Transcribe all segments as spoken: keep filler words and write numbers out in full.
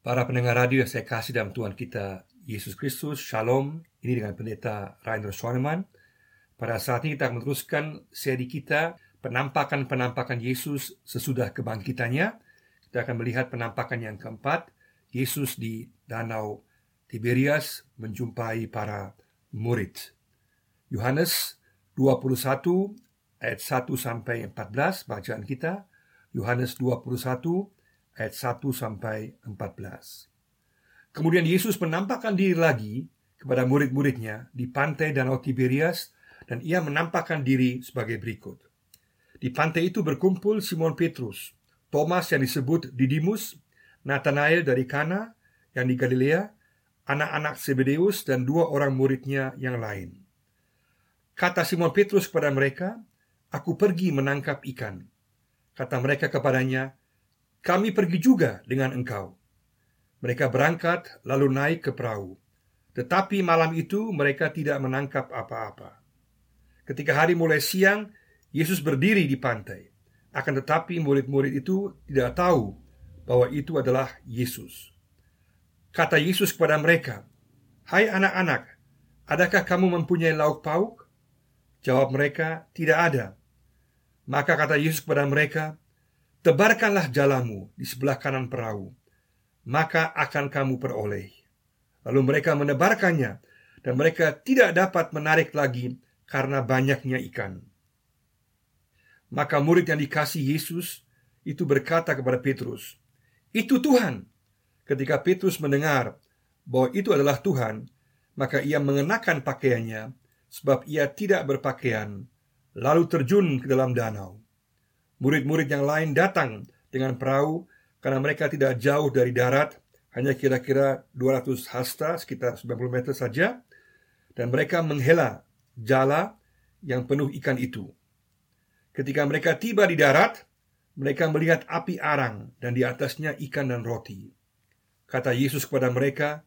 Para pendengar radio yang saya kasih dalam Tuhan kita Yesus Kristus, Shalom. Ini dengan pendeta Rainer Schoenemann. Pada saat ini kita akan meneruskan seri kita penampakan-penampakan Yesus sesudah kebangkitannya. Kita akan melihat penampakan yang keempat, Yesus di Danau Tiberias menjumpai para murid. Yohanes dua puluh satu ayat satu sampai empat belas bacaan kita. Yohanes dua puluh satu ayat satu sampai empat belas. Kemudian Yesus menampakkan diri lagi kepada murid-muridnya di pantai Danau Tiberias, dan ia menampakkan diri sebagai berikut. Di pantai itu berkumpul Simon Petrus, Thomas yang disebut Didimus, Nathanael dari Kana yang di Galilea, anak-anak Sebedeus, dan dua orang muridnya yang lain. Kata Simon Petrus kepada mereka, "Aku pergi menangkap ikan." Kata mereka kepadanya, "Kami pergi juga dengan engkau." Mereka berangkat lalu naik ke perahu. Tetapi malam itu mereka tidak menangkap apa-apa. Ketika hari mulai siang, Yesus berdiri di pantai. Akan tetapi murid-murid itu tidak tahu bahwa itu adalah Yesus. Kata Yesus kepada mereka, "Hai anak-anak, adakah kamu mempunyai lauk pauk?" Jawab mereka, "Tidak ada." Maka kata Yesus kepada mereka, "Tebarkanlah jalamu di sebelah kanan perahu, maka akan kamu peroleh." Lalu mereka menebarkannya, dan mereka tidak dapat menarik lagi karena banyaknya ikan. Maka murid yang dikasihi Yesus itu berkata kepada Petrus, "Itu Tuhan." Ketika Petrus mendengar bahwa itu adalah Tuhan, maka ia mengenakan pakaiannya, sebab ia tidak berpakaian, lalu terjun ke dalam danau. Murid-murid yang lain datang dengan perahu karena mereka tidak jauh dari darat, hanya kira-kira dua ratus hasta, sekitar sembilan puluh meter saja, dan mereka menghela jala yang penuh ikan itu. Ketika mereka tiba di darat, mereka melihat api arang dan di atasnya ikan dan roti. Kata Yesus kepada mereka,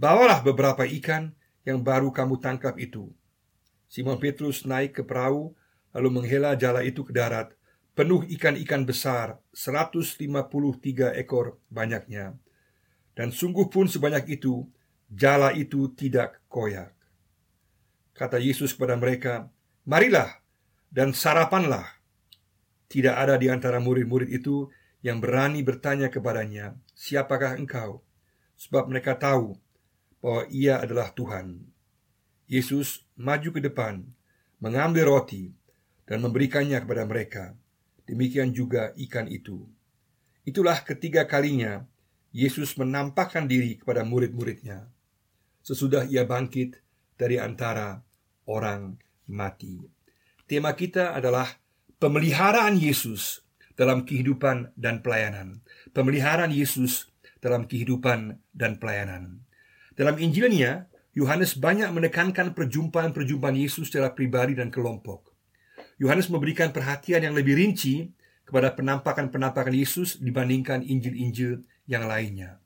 "Bawalah beberapa ikan yang baru kamu tangkap itu." Simon Petrus naik ke perahu lalu menghela jala itu ke darat, penuh ikan-ikan besar, seratus lima puluh tiga ekor banyaknya. Dan sungguh pun sebanyak itu, jala itu tidak koyak. Kata Yesus kepada mereka, "Marilah dan sarapanlah." Tidak ada di antara murid-murid itu yang berani bertanya kepadanya, "Siapakah engkau?" Sebab mereka tahu bahwa ia adalah Tuhan. Yesus maju ke depan, mengambil roti, dan memberikannya kepada mereka. Demikian juga ikan itu. Itulah ketiga kalinya Yesus menampakkan diri kepada murid-muridnya sesudah ia bangkit dari antara orang mati. Tema kita adalah pemeliharaan Yesus dalam kehidupan dan pelayanan. Pemeliharaan Yesus dalam kehidupan dan pelayanan. Dalam Injilnya, Yohanes banyak menekankan perjumpaan-perjumpaan Yesus secara pribadi dan kelompok. Yohanes memberikan perhatian yang lebih rinci kepada penampakan-penampakan Yesus dibandingkan Injil-Injil yang lainnya.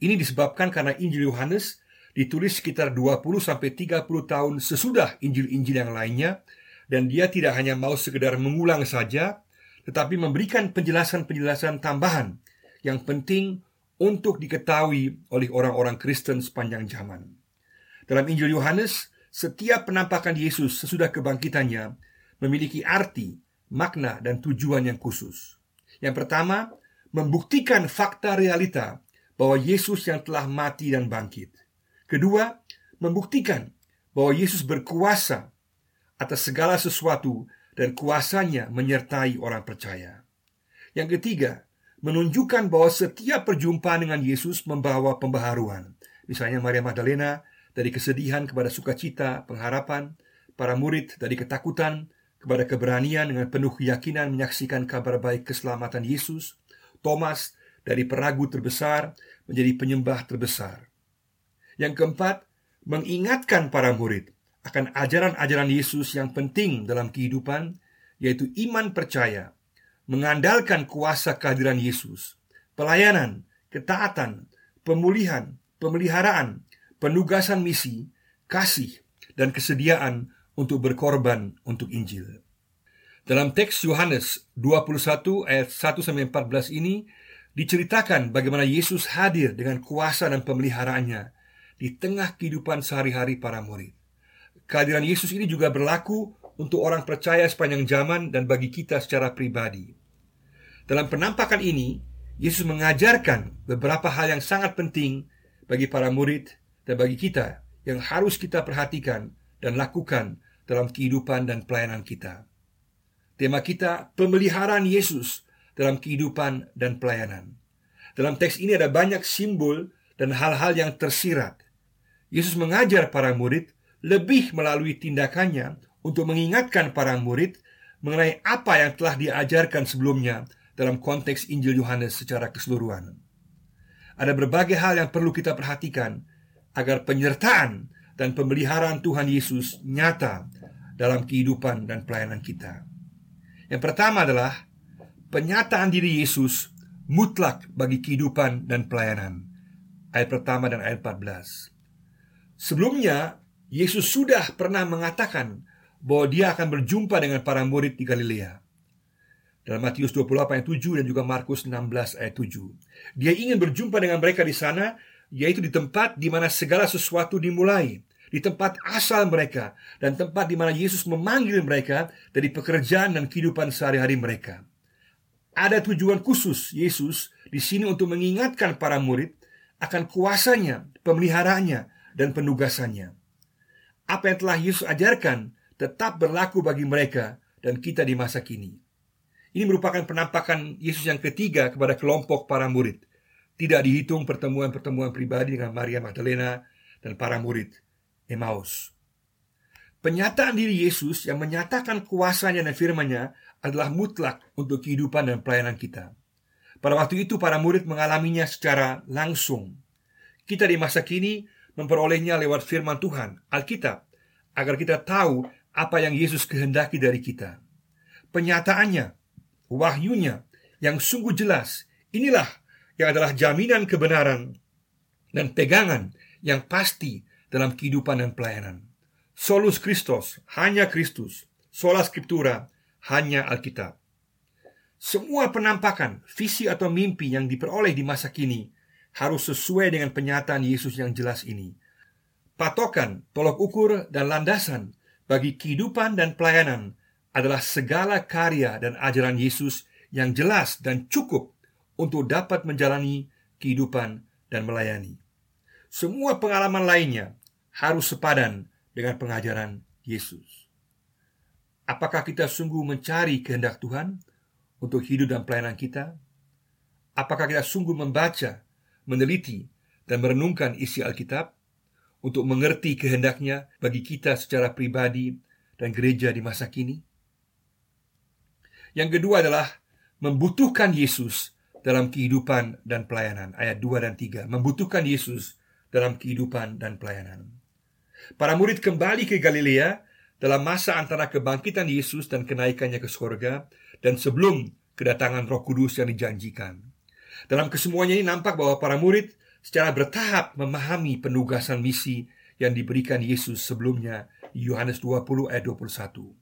Ini disebabkan karena Injil Yohanes ditulis sekitar dua puluh sampai tiga puluh tahun sesudah Injil-Injil yang lainnya, dan dia tidak hanya mau sekedar mengulang saja, tetapi memberikan penjelasan-penjelasan tambahan yang penting untuk diketahui oleh orang-orang Kristen sepanjang zaman. Dalam Injil Yohanes, setiap penampakan Yesus sesudah kebangkitannya memiliki arti, makna, dan tujuan yang khusus. Yang pertama, membuktikan fakta realita bahwa Yesus yang telah mati dan bangkit. Kedua, membuktikan bahwa Yesus berkuasa atas segala sesuatu dan kuasanya menyertai orang percaya. Yang ketiga, menunjukkan bahwa setiap perjumpaan dengan Yesus membawa pembaharuan. Misalnya Maria Magdalena dari kesedihan kepada sukacita, pengharapan, para murid dari ketakutan kepada keberanian dengan penuh keyakinan menyaksikan kabar baik keselamatan Yesus. Thomas dari peragu terbesar menjadi penyembah terbesar. Yang keempat, mengingatkan para murid akan ajaran-ajaran Yesus yang penting dalam kehidupan, yaitu iman percaya, mengandalkan kuasa kehadiran Yesus, pelayanan, ketaatan, pemulihan, pemeliharaan, penugasan misi, kasih, dan kesediaan untuk berkorban untuk Injil. Dalam teks Yohanes dua puluh satu ayat satu sampai empat belas ini Diceritakan bagaimana Yesus hadir dengan kuasa dan pemeliharaannya di tengah kehidupan sehari-hari para murid. Kehadiran Yesus ini juga berlaku untuk orang percaya sepanjang zaman dan bagi kita secara pribadi. Dalam penampakan ini, Yesus mengajarkan beberapa hal yang sangat penting bagi para murid dan bagi kita, yang harus kita perhatikan dan lakukan dalam kehidupan dan pelayanan kita. Tema kita, pemeliharaan Yesus dalam kehidupan dan pelayanan. Dalam teks ini ada banyak simbol dan hal-hal yang tersirat. Yesus mengajar para murid lebih melalui tindakannya untuk mengingatkan para murid mengenai apa yang telah diajarkan sebelumnya dalam konteks Injil Yohanes secara keseluruhan. Ada berbagai hal yang perlu kita perhatikan agar penyertaan dan pemeliharaan Tuhan Yesus nyata dalam kehidupan dan pelayanan kita. Yang pertama adalah penyataan diri Yesus mutlak bagi kehidupan dan pelayanan. Ayat pertama dan ayat empat belas. Sebelumnya, Yesus sudah pernah mengatakan bahwa dia akan berjumpa dengan para murid di Galilea. Dalam Matius dua puluh delapan ayat tujuh dan juga Markus enam belas ayat tujuh. Dia ingin berjumpa dengan mereka di sana, yaitu di tempat di mana segala sesuatu dimulai, di tempat asal mereka, dan tempat di mana Yesus memanggil mereka dari pekerjaan dan kehidupan sehari-hari mereka. Ada tujuan khusus Yesus di sini untuk mengingatkan para murid akan kuasanya, pemeliharaannya, dan penugasannya. Apa yang telah Yesus ajarkan tetap berlaku bagi mereka dan kita di masa kini. Ini merupakan penampakan Yesus yang ketiga kepada kelompok para murid. Tidak dihitung pertemuan-pertemuan pribadi dengan Maria Magdalena dan para murid Emmaus. Penyataan diri Yesus yang menyatakan kuasanya dan firman-Nya adalah mutlak untuk kehidupan dan pelayanan kita. Pada waktu itu para murid mengalaminya secara langsung. Kita di masa kini memperolehnya lewat firman Tuhan, Alkitab, agar kita tahu apa yang Yesus kehendaki dari kita. Penyataannya, wahyunya yang sungguh jelas, inilah yang adalah jaminan kebenaran dan pegangan yang pasti dalam kehidupan dan pelayanan. Solus Christus, hanya Kristus. Sola Scriptura, hanya Alkitab. Semua penampakan, visi atau mimpi yang diperoleh di masa kini harus sesuai dengan penyataan Yesus yang jelas ini. Patokan, tolok ukur, dan landasan bagi kehidupan dan pelayanan adalah segala karya dan ajaran Yesus yang jelas dan cukup untuk dapat menjalani kehidupan dan melayani. Semua pengalaman lainnya harus sepadan dengan pengajaran Yesus. Apakah kita sungguh mencari kehendak Tuhan untuk hidup dan pelayanan kita? Apakah kita sungguh membaca, meneliti, dan merenungkan isi Alkitab untuk mengerti kehendaknya bagi kita secara pribadi dan gereja di masa kini? Yang kedua adalah membutuhkan Yesus dalam kehidupan dan pelayanan. Ayat dua dan tiga. Membutuhkan Yesus dalam kehidupan dan pelayanan. Para murid kembali ke Galilea dalam masa antara kebangkitan Yesus dan kenaikannya ke surga, dan sebelum kedatangan Roh Kudus yang dijanjikan. Dalam kesemuanya ini nampak bahwa para murid secara bertahap memahami penugasan misi yang diberikan Yesus sebelumnya. Yohanes dua puluh ayat dua puluh satu.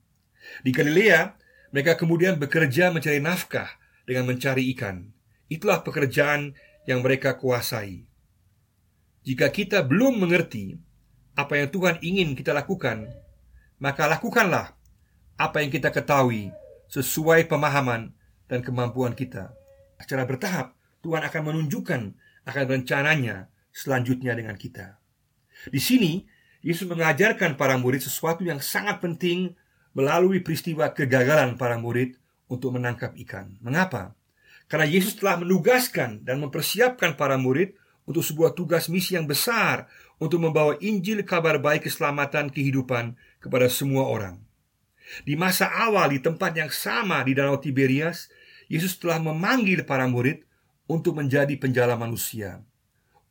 Di Galilea, mereka kemudian bekerja mencari nafkah dengan mencari ikan. Itulah pekerjaan yang mereka kuasai. Jika kita belum mengerti apa yang Tuhan ingin kita lakukan, maka lakukanlah apa yang kita ketahui sesuai pemahaman dan kemampuan kita. Secara bertahap, Tuhan akan menunjukkan akan rencananya selanjutnya dengan kita. Di sini, Yesus mengajarkan para murid sesuatu yang sangat penting melalui peristiwa kegagalan para murid untuk menangkap ikan. Mengapa? Karena Yesus telah menugaskan dan mempersiapkan para murid untuk sebuah tugas misi yang besar, untuk membawa Injil kabar baik keselamatan kehidupan kepada semua orang. Di masa awal di tempat yang sama di Danau Tiberias, Yesus telah memanggil para murid untuk menjadi penjala manusia.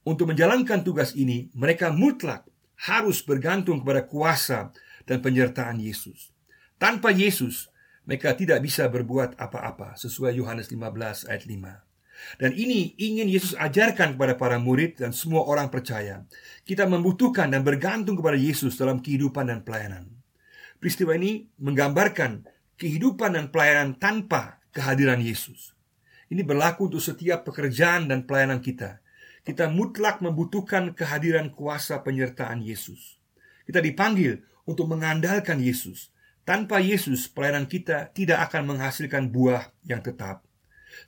Untuk menjalankan tugas ini, mereka mutlak harus bergantung kepada kuasa dan penyertaan Yesus. Tanpa Yesus, mereka tidak bisa berbuat apa-apa, sesuai Yohanes lima belas ayat lima. Dan ini ingin Yesus ajarkan kepada para murid dan semua orang percaya. Kita membutuhkan dan bergantung kepada Yesus dalam kehidupan dan pelayanan. Peristiwa ini menggambarkan kehidupan dan pelayanan tanpa kehadiran Yesus. Ini berlaku untuk setiap pekerjaan dan pelayanan kita. Kita mutlak membutuhkan kehadiran kuasa penyertaan Yesus. Kita dipanggil untuk mengandalkan Yesus. Tanpa Yesus, pelayanan kita tidak akan menghasilkan buah yang tetap.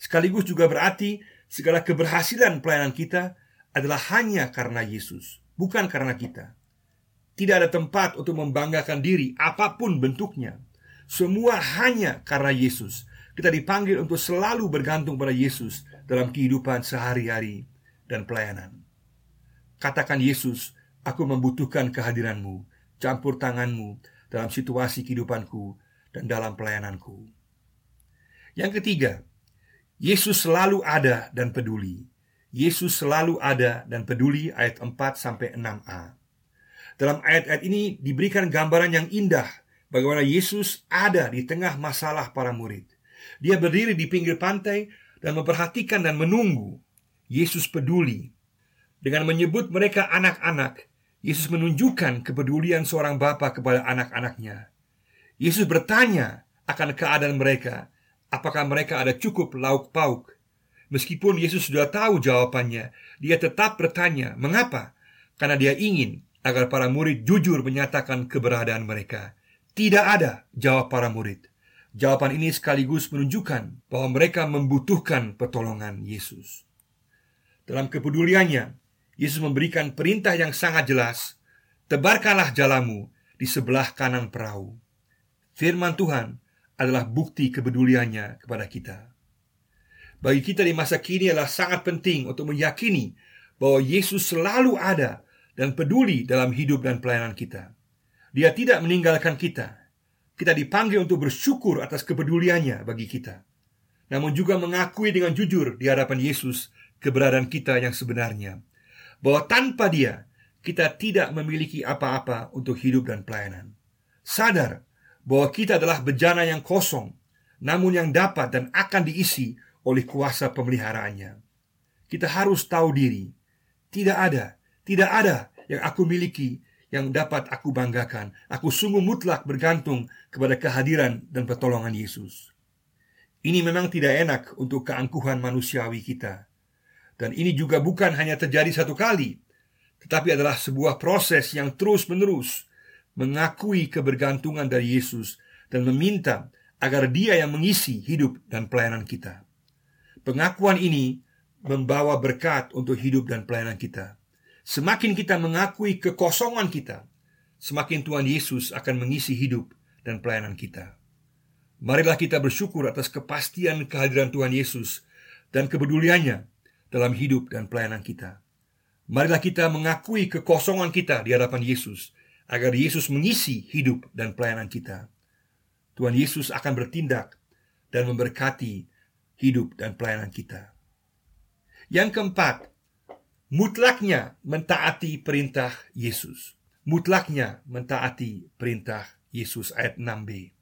Sekaligus juga berarti segala keberhasilan pelayanan kita adalah hanya karena Yesus, bukan karena kita. Tidak ada tempat untuk membanggakan diri apapun bentuknya. Semua hanya karena Yesus. Kita dipanggil untuk selalu bergantung pada Yesus dalam kehidupan sehari-hari dan pelayanan. Katakan, Yesus, aku membutuhkan kehadiranmu, campur tanganmu dalam situasi kehidupanku dan dalam pelayananku. Yang ketiga, Yesus selalu ada dan peduli. Yesus selalu ada dan peduli, ayat empat sampai enam a. Dalam ayat-ayat ini diberikan gambaran yang indah bagaimana Yesus ada di tengah masalah para murid. Dia berdiri di pinggir pantai dan memperhatikan dan menunggu. Yesus peduli. Dengan menyebut mereka anak-anak, Yesus menunjukkan kepedulian seorang bapa kepada anak-anaknya. Yesus bertanya akan keadaan mereka, apakah mereka ada cukup lauk pauk. Meskipun Yesus sudah tahu jawabannya, dia tetap bertanya. Mengapa? Karena dia ingin agar para murid jujur menyatakan keberadaan mereka. Tidak ada, jawab para murid. Jawaban ini sekaligus menunjukkan bahwa mereka membutuhkan pertolongan Yesus. Dalam kepeduliannya, Yesus memberikan perintah yang sangat jelas. Tebarkanlah jalamu di sebelah kanan perahu. Firman Tuhan adalah bukti kepeduliannya kepada kita. Bagi kita di masa kini adalah sangat penting untuk meyakini bahwa Yesus selalu ada dan peduli dalam hidup dan pelayanan kita. Dia tidak meninggalkan kita. Kita dipanggil untuk bersyukur atas kepeduliannya bagi kita, namun juga mengakui dengan jujur di hadapan Yesus keberadaan kita yang sebenarnya, bahwa tanpa dia kita tidak memiliki apa-apa untuk hidup dan pelayanan. Sadar bahwa kita adalah bejana yang kosong, namun yang dapat dan akan diisi oleh kuasa pemeliharaannya. Kita harus tahu diri. Tidak ada Tidak ada yang aku miliki yang dapat aku banggakan. Aku sungguh mutlak bergantung kepada kehadiran dan pertolongan Yesus. Ini memang tidak enak untuk keangkuhan manusiawi kita. Dan ini juga bukan hanya terjadi satu kali, tetapi adalah sebuah proses yang terus-menerus mengakui kebergantungan dari Yesus dan meminta agar dia yang mengisi hidup dan pelayanan kita. Pengakuan ini membawa berkat untuk hidup dan pelayanan kita. Semakin kita mengakui kekosongan kita, semakin Tuhan Yesus akan mengisi hidup dan pelayanan kita. Marilah kita bersyukur atas kepastian kehadiran Tuhan Yesus dan kepeduliannya dalam hidup dan pelayanan kita. Marilah kita mengakui kekosongan kita di hadapan Yesus, agar Yesus mengisi hidup dan pelayanan kita. Tuhan Yesus akan bertindak dan memberkati hidup dan pelayanan kita. Yang keempat, Mutlaknya mentaati perintah Yesus. Mutlaknya mentaati perintah Yesus, ayat enam b.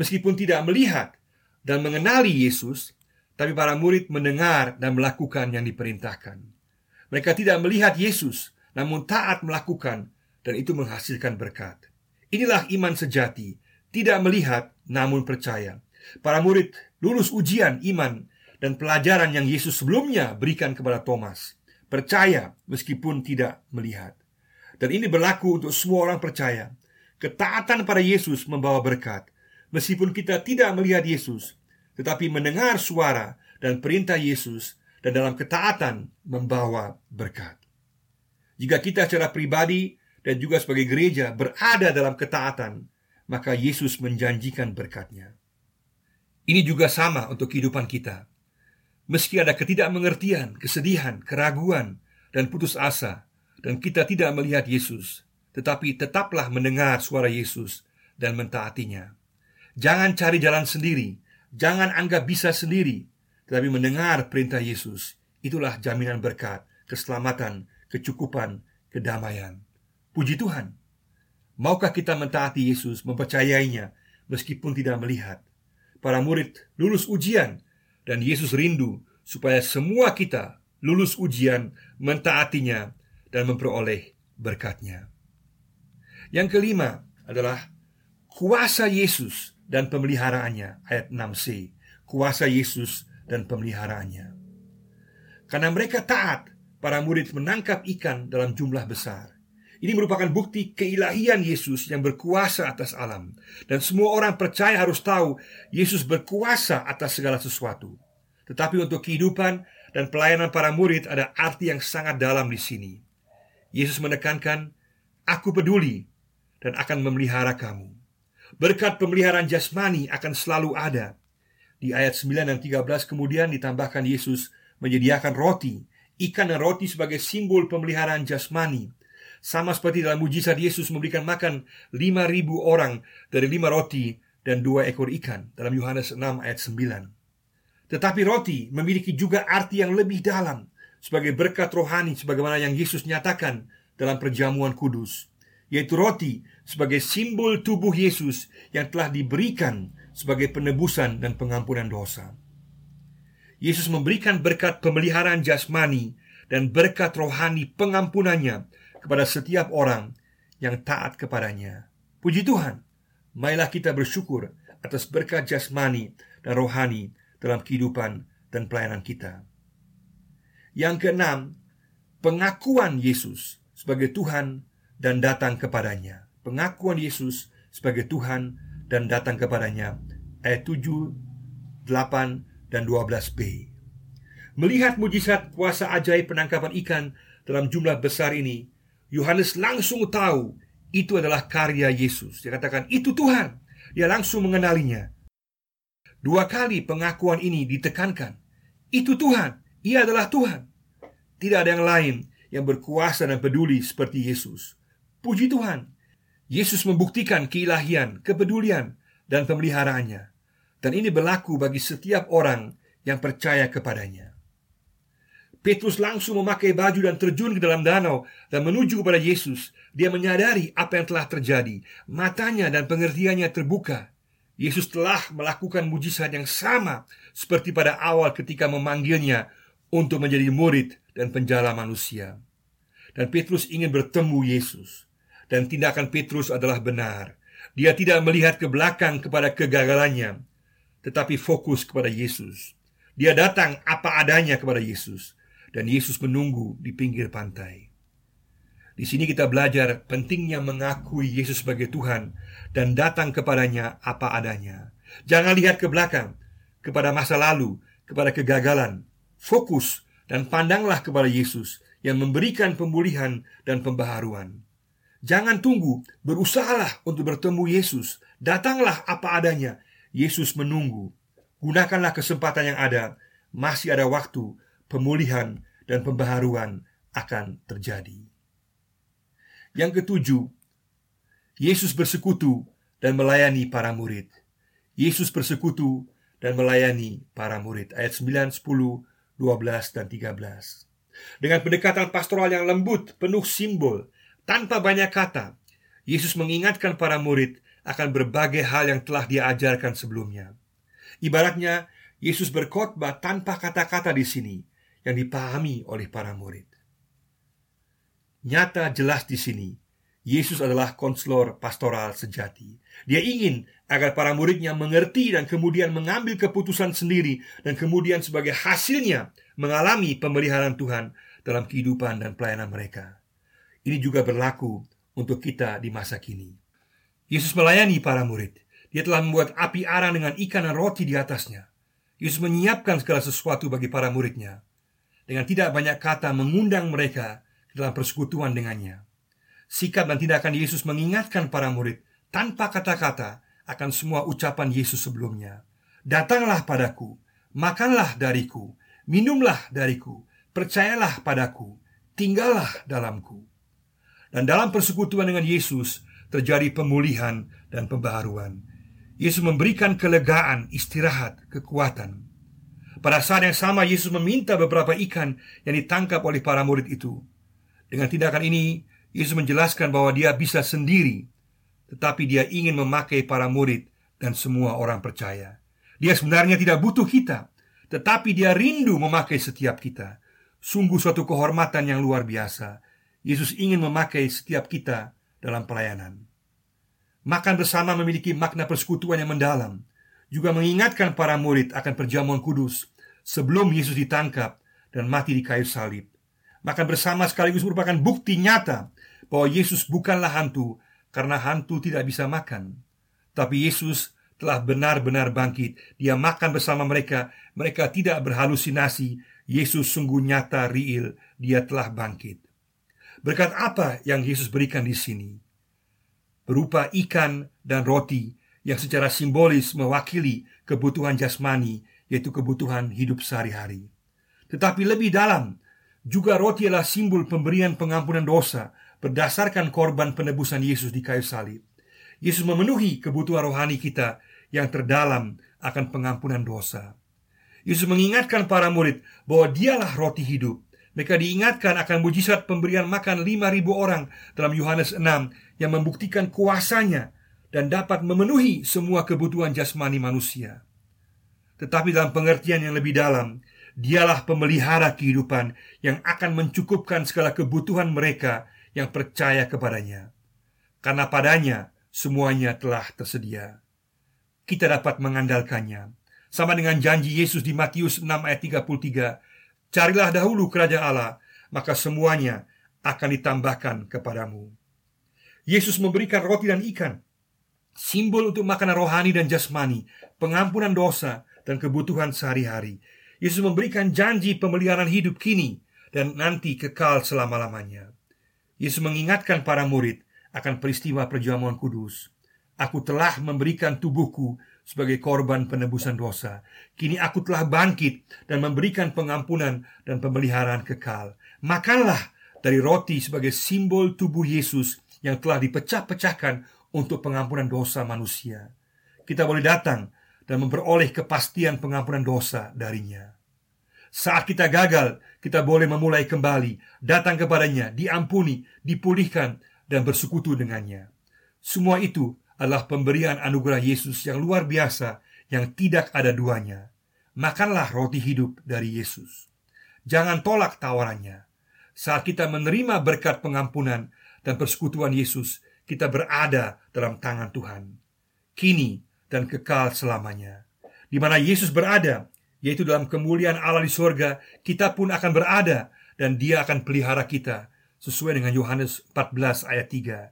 Meskipun tidak melihat dan mengenali Yesus, tapi para murid mendengar dan melakukan yang diperintahkan. Mereka tidak melihat Yesus, namun taat melakukan, dan itu menghasilkan berkat. Inilah iman sejati, tidak melihat namun percaya. Para murid lulus ujian iman dan pelajaran yang Yesus sebelumnya berikan kepada Thomas. Percaya meskipun tidak melihat. Dan ini berlaku untuk semua orang percaya. Ketaatan pada Yesus membawa berkat. Meskipun kita tidak melihat Yesus, tetapi mendengar suara dan perintah Yesus, dan dalam ketaatan membawa berkat. Jika kita secara pribadi dan juga sebagai gereja berada dalam ketaatan, maka Yesus menjanjikan berkatnya. Ini juga sama untuk kehidupan kita. Meski ada ketidakmengertian, kesedihan, keraguan, dan putus asa, dan kita tidak melihat Yesus, tetapi tetaplah mendengar suara Yesus dan mentaatinya. Jangan cari jalan sendiri, jangan anggap bisa sendiri, tetapi mendengar perintah Yesus. Itulah jaminan berkat, keselamatan, kecukupan, kedamaian. Puji Tuhan. Maukah kita mentaati Yesus, mempercayainya, meskipun tidak melihat? Para murid lulus ujian, dan Yesus rindu supaya semua kita lulus ujian, mentaatinya, dan memperoleh berkatnya. Yang kelima adalah kuasa Yesus dan pemeliharaannya, ayat enam c. Kuasa Yesus dan pemeliharaannya. Karena mereka taat, para murid menangkap ikan dalam jumlah besar. Ini merupakan bukti keilahian Yesus yang berkuasa atas alam. Dan semua orang percaya harus tahu Yesus berkuasa atas segala sesuatu. Tetapi untuk kehidupan dan pelayanan para murid ada arti yang sangat dalam di sini. Yesus menekankan, aku peduli dan akan memelihara kamu. Berkat pemeliharaan jasmani akan selalu ada. Di ayat sembilan dan tiga belas kemudian ditambahkan Yesus menyediakan roti, ikan dan roti sebagai simbol pemeliharaan jasmani. Sama seperti dalam mujizat Yesus memberikan makan lima ribu orang dari lima roti dan dua ekor ikan dalam Yohanes enam ayat sembilan. Tetapi roti memiliki juga arti yang lebih dalam sebagai berkat rohani sebagaimana yang Yesus nyatakan dalam perjamuan kudus, yaitu roti sebagai simbol tubuh Yesus yang telah diberikan sebagai penebusan dan pengampunan dosa. Yesus memberikan berkat pemeliharaan jasmani dan berkat rohani pengampunannya kepada setiap orang yang taat kepadanya. Puji Tuhan, marilah kita bersyukur atas berkat jasmani dan rohani dalam kehidupan dan pelayanan kita. Yang keenam, pengakuan Yesus sebagai Tuhan dan datang kepadanya. Pengakuan Yesus sebagai Tuhan dan datang kepadanya, ayat tujuh, delapan, dan dua belas b. Melihat mujizat kuasa ajaib penangkapan ikan dalam jumlah besar ini, Yohanes langsung tahu itu adalah karya Yesus. Dia katakan, itu Tuhan. Dia langsung mengenalinya. Dua kali pengakuan ini ditekankan. Itu Tuhan. Ia adalah Tuhan. Tidak ada yang lain yang berkuasa dan peduli seperti Yesus. Puji Tuhan. Yesus membuktikan keilahian, kepedulian, dan pemeliharaannya. Dan ini berlaku bagi setiap orang yang percaya kepadanya. Petrus langsung memakai baju dan terjun ke dalam danau dan menuju kepada Yesus. Dia menyadari apa yang telah terjadi. Matanya dan pengertiannya terbuka. Yesus telah melakukan mujizat yang sama seperti pada awal ketika memanggilnya untuk menjadi murid dan penjala manusia. Dan Petrus ingin bertemu Yesus. Dan tindakan Petrus adalah benar. Dia tidak melihat ke belakang kepada kegagalannya, tetapi fokus kepada Yesus. Dia datang apa adanya kepada Yesus. Dan Yesus menunggu di pinggir pantai. Di sini kita belajar pentingnya mengakui Yesus sebagai Tuhan dan datang kepadanya apa adanya. Jangan lihat ke belakang, kepada masa lalu, kepada kegagalan. Fokus dan pandanglah kepada Yesus yang memberikan pemulihan dan pembaharuan. Jangan tunggu, berusahalah untuk bertemu Yesus. Datanglah apa adanya. Yesus menunggu. Gunakanlah kesempatan yang ada. Masih ada waktu. Pemulihan dan pembaharuan akan terjadi. Yang ketujuh, Yesus bersekutu dan melayani para murid. Yesus bersekutu dan melayani para murid. Ayat sembilan, sepuluh, dua belas, dan tiga belas. Dengan pendekatan pastoral yang lembut, penuh simbol, tanpa banyak kata, Yesus mengingatkan para murid akan berbagai hal yang telah dia ajarkan sebelumnya. Ibaratnya, Yesus berkhotbah tanpa kata-kata di sini, yang dipahami oleh para murid. Nyata jelas di sini, Yesus adalah konselor pastoral sejati. Dia ingin agar para muridnya mengerti dan kemudian mengambil keputusan sendiri dan kemudian sebagai hasilnya mengalami pemeliharaan Tuhan dalam kehidupan dan pelayanan mereka. Ini juga berlaku untuk kita di masa kini. Yesus melayani para murid. Dia telah membuat api arang dengan ikan dan roti di atasnya. Yesus menyiapkan segala sesuatu bagi para muridnya. Dengan tidak banyak kata mengundang mereka dalam persekutuan dengannya. Sikap dan tindakan Yesus mengingatkan para murid tanpa kata-kata akan semua ucapan Yesus sebelumnya. Datanglah padaku, makanlah dariku, minumlah dariku, percayalah padaku, tinggallah dalamku. Dan dalam persekutuan dengan Yesus terjadi pemulihan dan pembaharuan. Yesus memberikan kelegaan, istirahat, kekuatan. Pada saat yang sama Yesus meminta beberapa ikan yang ditangkap oleh para murid itu. Dengan tindakan ini Yesus menjelaskan bahwa dia bisa sendiri, tetapi dia ingin memakai para murid dan semua orang percaya. Dia sebenarnya tidak butuh kita, tetapi dia rindu memakai setiap kita. Sungguh suatu kehormatan yang luar biasa. Yesus ingin memakai setiap kita dalam pelayanan. Makan bersama memiliki makna persekutuan yang mendalam. Juga mengingatkan para murid akan perjamuan kudus, sebelum Yesus ditangkap dan mati di kayu salib. Maka bersama sekaligus merupakan bukti nyata bahwa Yesus bukanlah hantu, karena hantu tidak bisa makan. Tapi Yesus telah benar-benar bangkit. Dia makan bersama mereka. Mereka tidak berhalusinasi. Yesus sungguh nyata, real. Dia telah bangkit. Berkat apa yang Yesus berikan di sini? Berupa ikan dan roti yang secara simbolis mewakili kebutuhan jasmani, yaitu kebutuhan hidup sehari-hari. Tetapi lebih dalam, juga roti adalah simbol pemberian pengampunan dosa berdasarkan korban penebusan Yesus di kayu salib. Yesus memenuhi kebutuhan rohani kita yang terdalam akan pengampunan dosa. Yesus mengingatkan para murid bahwa dialah roti hidup. Mereka diingatkan akan mujizat pemberian makan lima ribu orang dalam Yohanes enam yang membuktikan kuasanya dan dapat memenuhi semua kebutuhan jasmani manusia. Tetapi dalam pengertian yang lebih dalam, dialah pemelihara kehidupan yang akan mencukupkan segala kebutuhan mereka yang percaya kepadanya, karena padanya semuanya telah tersedia. Kita dapat mengandalkannya. Sama dengan janji Yesus di Matius enam ayat tiga puluh tiga, carilah dahulu kerajaan Allah, maka semuanya akan ditambahkan kepadamu. Yesus memberikan roti dan ikan, simbol untuk makanan rohani dan jasmani, pengampunan dosa dan kebutuhan sehari-hari. Yesus memberikan janji pemeliharaan hidup kini dan nanti kekal selama-lamanya. Yesus mengingatkan para murid akan peristiwa perjamuan kudus. Aku telah memberikan tubuhku sebagai korban penebusan dosa. Kini aku telah bangkit dan memberikan pengampunan dan pemeliharaan kekal. Makanlah dari roti sebagai simbol tubuh Yesus yang telah dipecah-pecahkan untuk pengampunan dosa manusia. Kita boleh datang dan memperoleh kepastian pengampunan dosa darinya. Saat kita gagal, kita boleh memulai kembali, datang kepadanya, diampuni, dipulihkan, dan bersekutu dengannya. Semua itu adalah pemberian anugerah Yesus yang luar biasa, yang tidak ada duanya. Makanlah roti hidup dari Yesus. Jangan tolak tawarannya. Saat kita menerima berkat pengampunan dan persekutuan Yesus, kita berada dalam tangan Tuhan, kini dan kekal selamanya. Di mana Yesus berada, yaitu dalam kemuliaan Allah di sorga, kita pun akan berada, dan Dia akan pelihara kita, sesuai dengan Yohanes empat belas ayat tiga.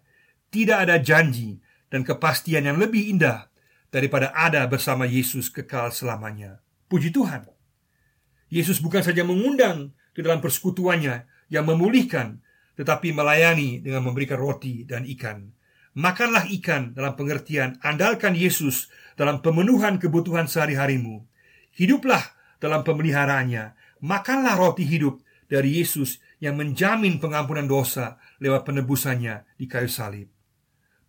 Tidak ada janji dan kepastian yang lebih indah daripada ada bersama Yesus kekal selamanya. Puji Tuhan, Yesus bukan saja mengundang ke dalam persekutuannya yang memulihkan, tetapi melayani dengan memberikan roti dan ikan. Makanlah ikan dalam pengertian andalkan Yesus dalam pemenuhan kebutuhan sehari-harimu. Hiduplah dalam pemeliharaannya. Makanlah roti hidup dari Yesus yang menjamin pengampunan dosa lewat penebusannya di kayu salib.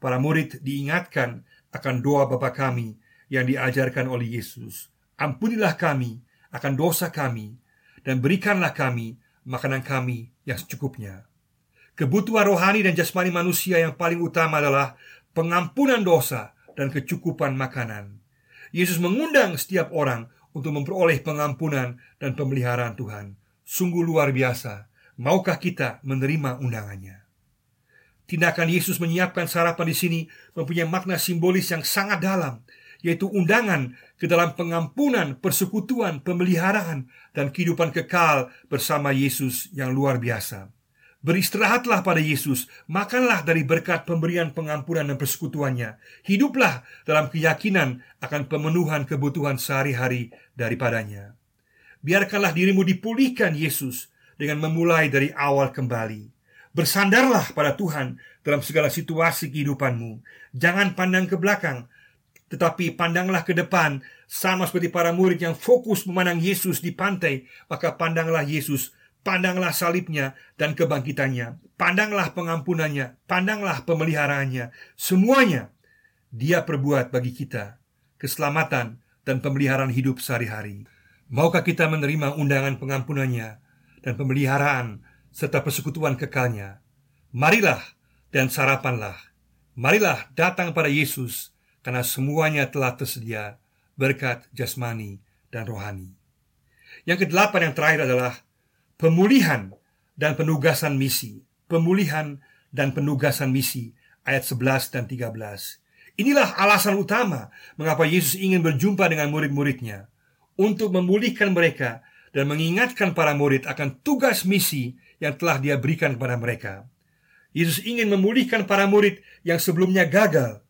Para murid diingatkan akan doa Bapa kami yang diajarkan oleh Yesus. Ampunilah kami akan dosa kami dan berikanlah kami makanan kami yang secukupnya. Kebutuhan rohani dan jasmani manusia yang paling utama adalah pengampunan dosa dan kecukupan makanan. Yesus mengundang setiap orang untuk memperoleh pengampunan dan pemeliharaan Tuhan. Sungguh luar biasa. Maukah kita menerima undangannya? Tindakan Yesus menyiapkan sarapan di sini mempunyai makna simbolis yang sangat dalam, yaitu undangan ke dalam pengampunan, persekutuan, pemeliharaan, dan kehidupan kekal bersama Yesus yang luar biasa. Beristirahatlah pada Yesus, makanlah dari berkat pemberian pengampunan dan persekutuannya. Hiduplah dalam keyakinan akan pemenuhan kebutuhan sehari-hari daripadanya. Biarkanlah dirimu dipulihkan Yesus dengan memulai dari awal kembali. Bersandarlah pada Tuhan dalam segala situasi kehidupanmu. Jangan pandang ke belakang, tetapi pandanglah ke depan. Sama seperti para murid yang fokus memandang Yesus di pantai, maka pandanglah Yesus. Pandanglah salibnya dan kebangkitannya. Pandanglah pengampunannya. Pandanglah pemeliharaannya. Semuanya Dia perbuat bagi kita, keselamatan dan pemeliharaan hidup sehari-hari. Maukah kita menerima undangan pengampunannya dan pemeliharaan serta persekutuan kekalnya? Marilah dan sarapanlah. Marilah datang pada Yesus, karena semuanya telah tersedia, berkat jasmani dan rohani. Yang kedelapan, yang terakhir adalah pemulihan dan penugasan misi. Pemulihan dan penugasan misi, ayat sebelas dan tiga belas. Inilah alasan utama mengapa Yesus ingin berjumpa dengan murid-muridnya. untuk memulihkan mereka dan mengingatkan para murid akan tugas misi yang telah dia berikan kepada mereka. Yesus ingin memulihkan para murid yang sebelumnya gagal.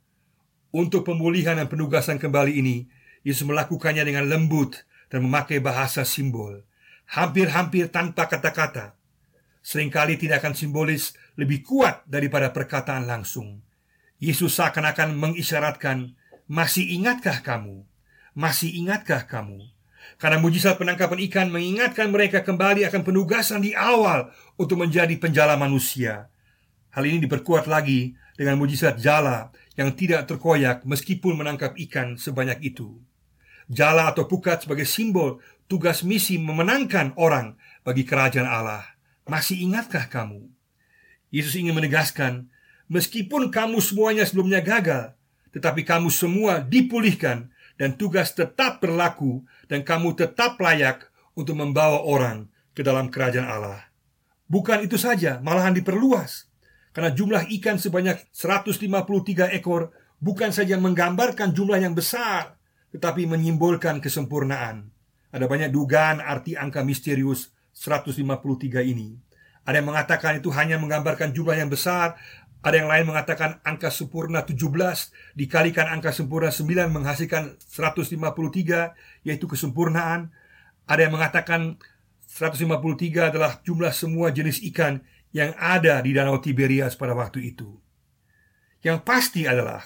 Untuk pemulihan dan penugasan kembali ini, Yesus melakukannya dengan lembut dan memakai bahasa simbol, hampir-hampir tanpa kata-kata. Seringkali tindakan simbolis lebih kuat daripada perkataan langsung. Yesus seakan-akan mengisyaratkan, masih ingatkah kamu? Masih ingatkah kamu? Karena mujizat penangkapan ikan mengingatkan mereka kembali akan penugasan di awal untuk menjadi penjala manusia. Hal ini diperkuat lagi dengan mujizat jala yang tidak terkoyak meskipun menangkap ikan sebanyak itu. Jala atau pukat sebagai simbol tugas misi memenangkan orang bagi kerajaan Allah. Masih ingatkah kamu? Yesus ingin menegaskan, meskipun kamu semuanya sebelumnya gagal, tetapi kamu semua dipulihkan dan tugas tetap berlaku dan kamu tetap layak untuk membawa orang ke dalam kerajaan Allah. Bukan itu saja, malahan diperluas. Karena jumlah ikan sebanyak seratus lima puluh tiga ekor bukan saja menggambarkan jumlah yang besar, tetapi menyimbolkan kesempurnaan. Ada banyak dugaan arti angka misterius seratus lima puluh tiga ini. Ada yang mengatakan itu hanya menggambarkan jumlah yang besar. Ada yang lain mengatakan angka sempurna tujuh belas dikalikan angka sempurna sembilan menghasilkan seratus lima puluh tiga, yaitu kesempurnaan. Ada yang mengatakan seratus lima puluh tiga adalah jumlah semua jenis ikan yang ada di Danau Tiberias pada waktu itu. Yang pasti adalah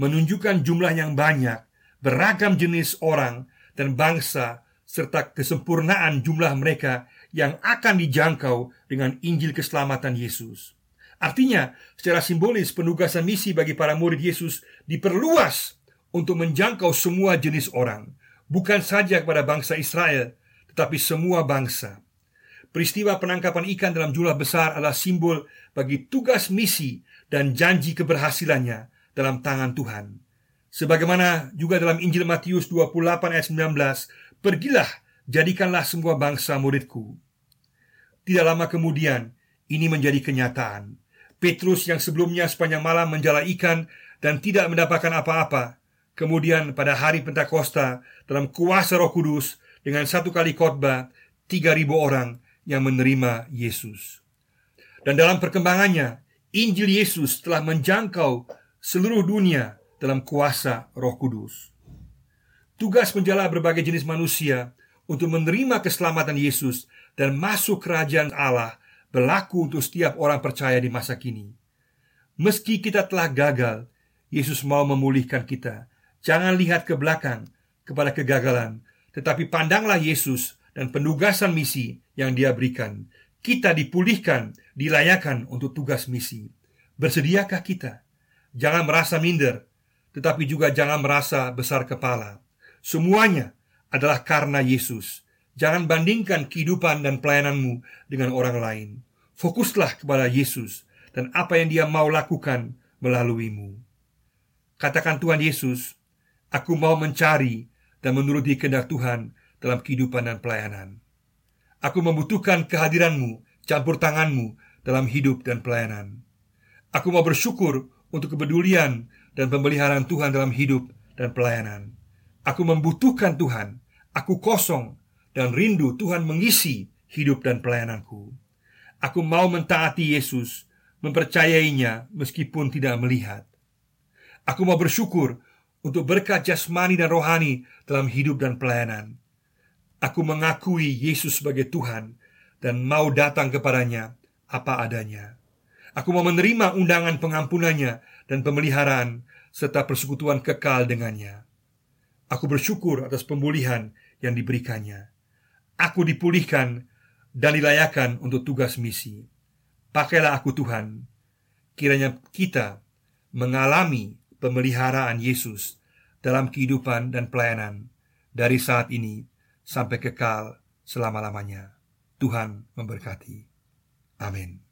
menunjukkan jumlah yang banyak, beragam jenis orang dan bangsa, serta kesempurnaan jumlah mereka yang akan dijangkau dengan Injil keselamatan Yesus. Artinya, secara simbolis penugasan misi bagi para murid Yesus diperluas untuk menjangkau semua jenis orang, bukan saja kepada bangsa Israel, tetapi semua bangsa. Peristiwa penangkapan ikan dalam jumlah besar adalah simbol bagi tugas misi dan janji keberhasilannya dalam tangan Tuhan. Sebagaimana juga dalam Injil Matius dua puluh delapan ayat sembilan belas, pergilah, jadikanlah semua bangsa muridku. Tidak lama kemudian, ini menjadi kenyataan. Petrus yang sebelumnya sepanjang malam menjala ikan dan tidak mendapatkan apa-apa, kemudian pada hari Pentakosta dalam kuasa Roh Kudus dengan satu kali khotbah tiga ribu orang yang menerima Yesus. Dan dalam perkembangannya, Injil Yesus telah menjangkau seluruh dunia dalam kuasa Roh Kudus. Tugas menjala berbagai jenis manusia untuk menerima keselamatan Yesus dan masuk kerajaan Allah berlaku untuk setiap orang percaya di masa kini. Meski kita telah gagal, Yesus mau memulihkan kita. Jangan lihat ke belakang kepada kegagalan, tetapi pandanglah Yesus dan penugasan misi yang dia berikan. Kita dipulihkan, dilayakan untuk tugas misi. Bersediakah kita? Jangan merasa minder, tetapi juga jangan merasa besar kepala. Semuanya adalah karena Yesus. Jangan bandingkan kehidupan dan pelayananmu dengan orang lain. Fokuslah kepada Yesus dan apa yang dia mau lakukan melaluimu. Katakan, Tuhan Yesus, aku mau mencari dan menuruti kehendak Tuhan dalam kehidupan dan pelayanan. Aku membutuhkan kehadiranmu, campur tanganmu dalam hidup dan pelayanan. Aku mau bersyukur untuk kepedulian dan pemeliharaan Tuhan dalam hidup dan pelayanan. Aku membutuhkan Tuhan. Aku kosong dan rindu Tuhan mengisi hidup dan pelayananku. Aku mau mentaati Yesus, mempercayainya meskipun tidak melihat. Aku mau bersyukur untuk berkat jasmani dan rohani dalam hidup dan pelayanan. Aku mengakui Yesus sebagai Tuhan dan mau datang kepadanya apa adanya. Aku mau menerima undangan pengampunannya dan pemeliharaan serta persekutuan kekal dengannya. Aku bersyukur atas pemulihan yang diberikannya. Aku dipulihkan dan dilayakan untuk tugas misi. Pakailah aku, Tuhan. Kiranya kita mengalami pemeliharaan Yesus dalam kehidupan dan pelayanan dari saat ini sampai kekal selama-lamanya. Tuhan memberkati. Amin.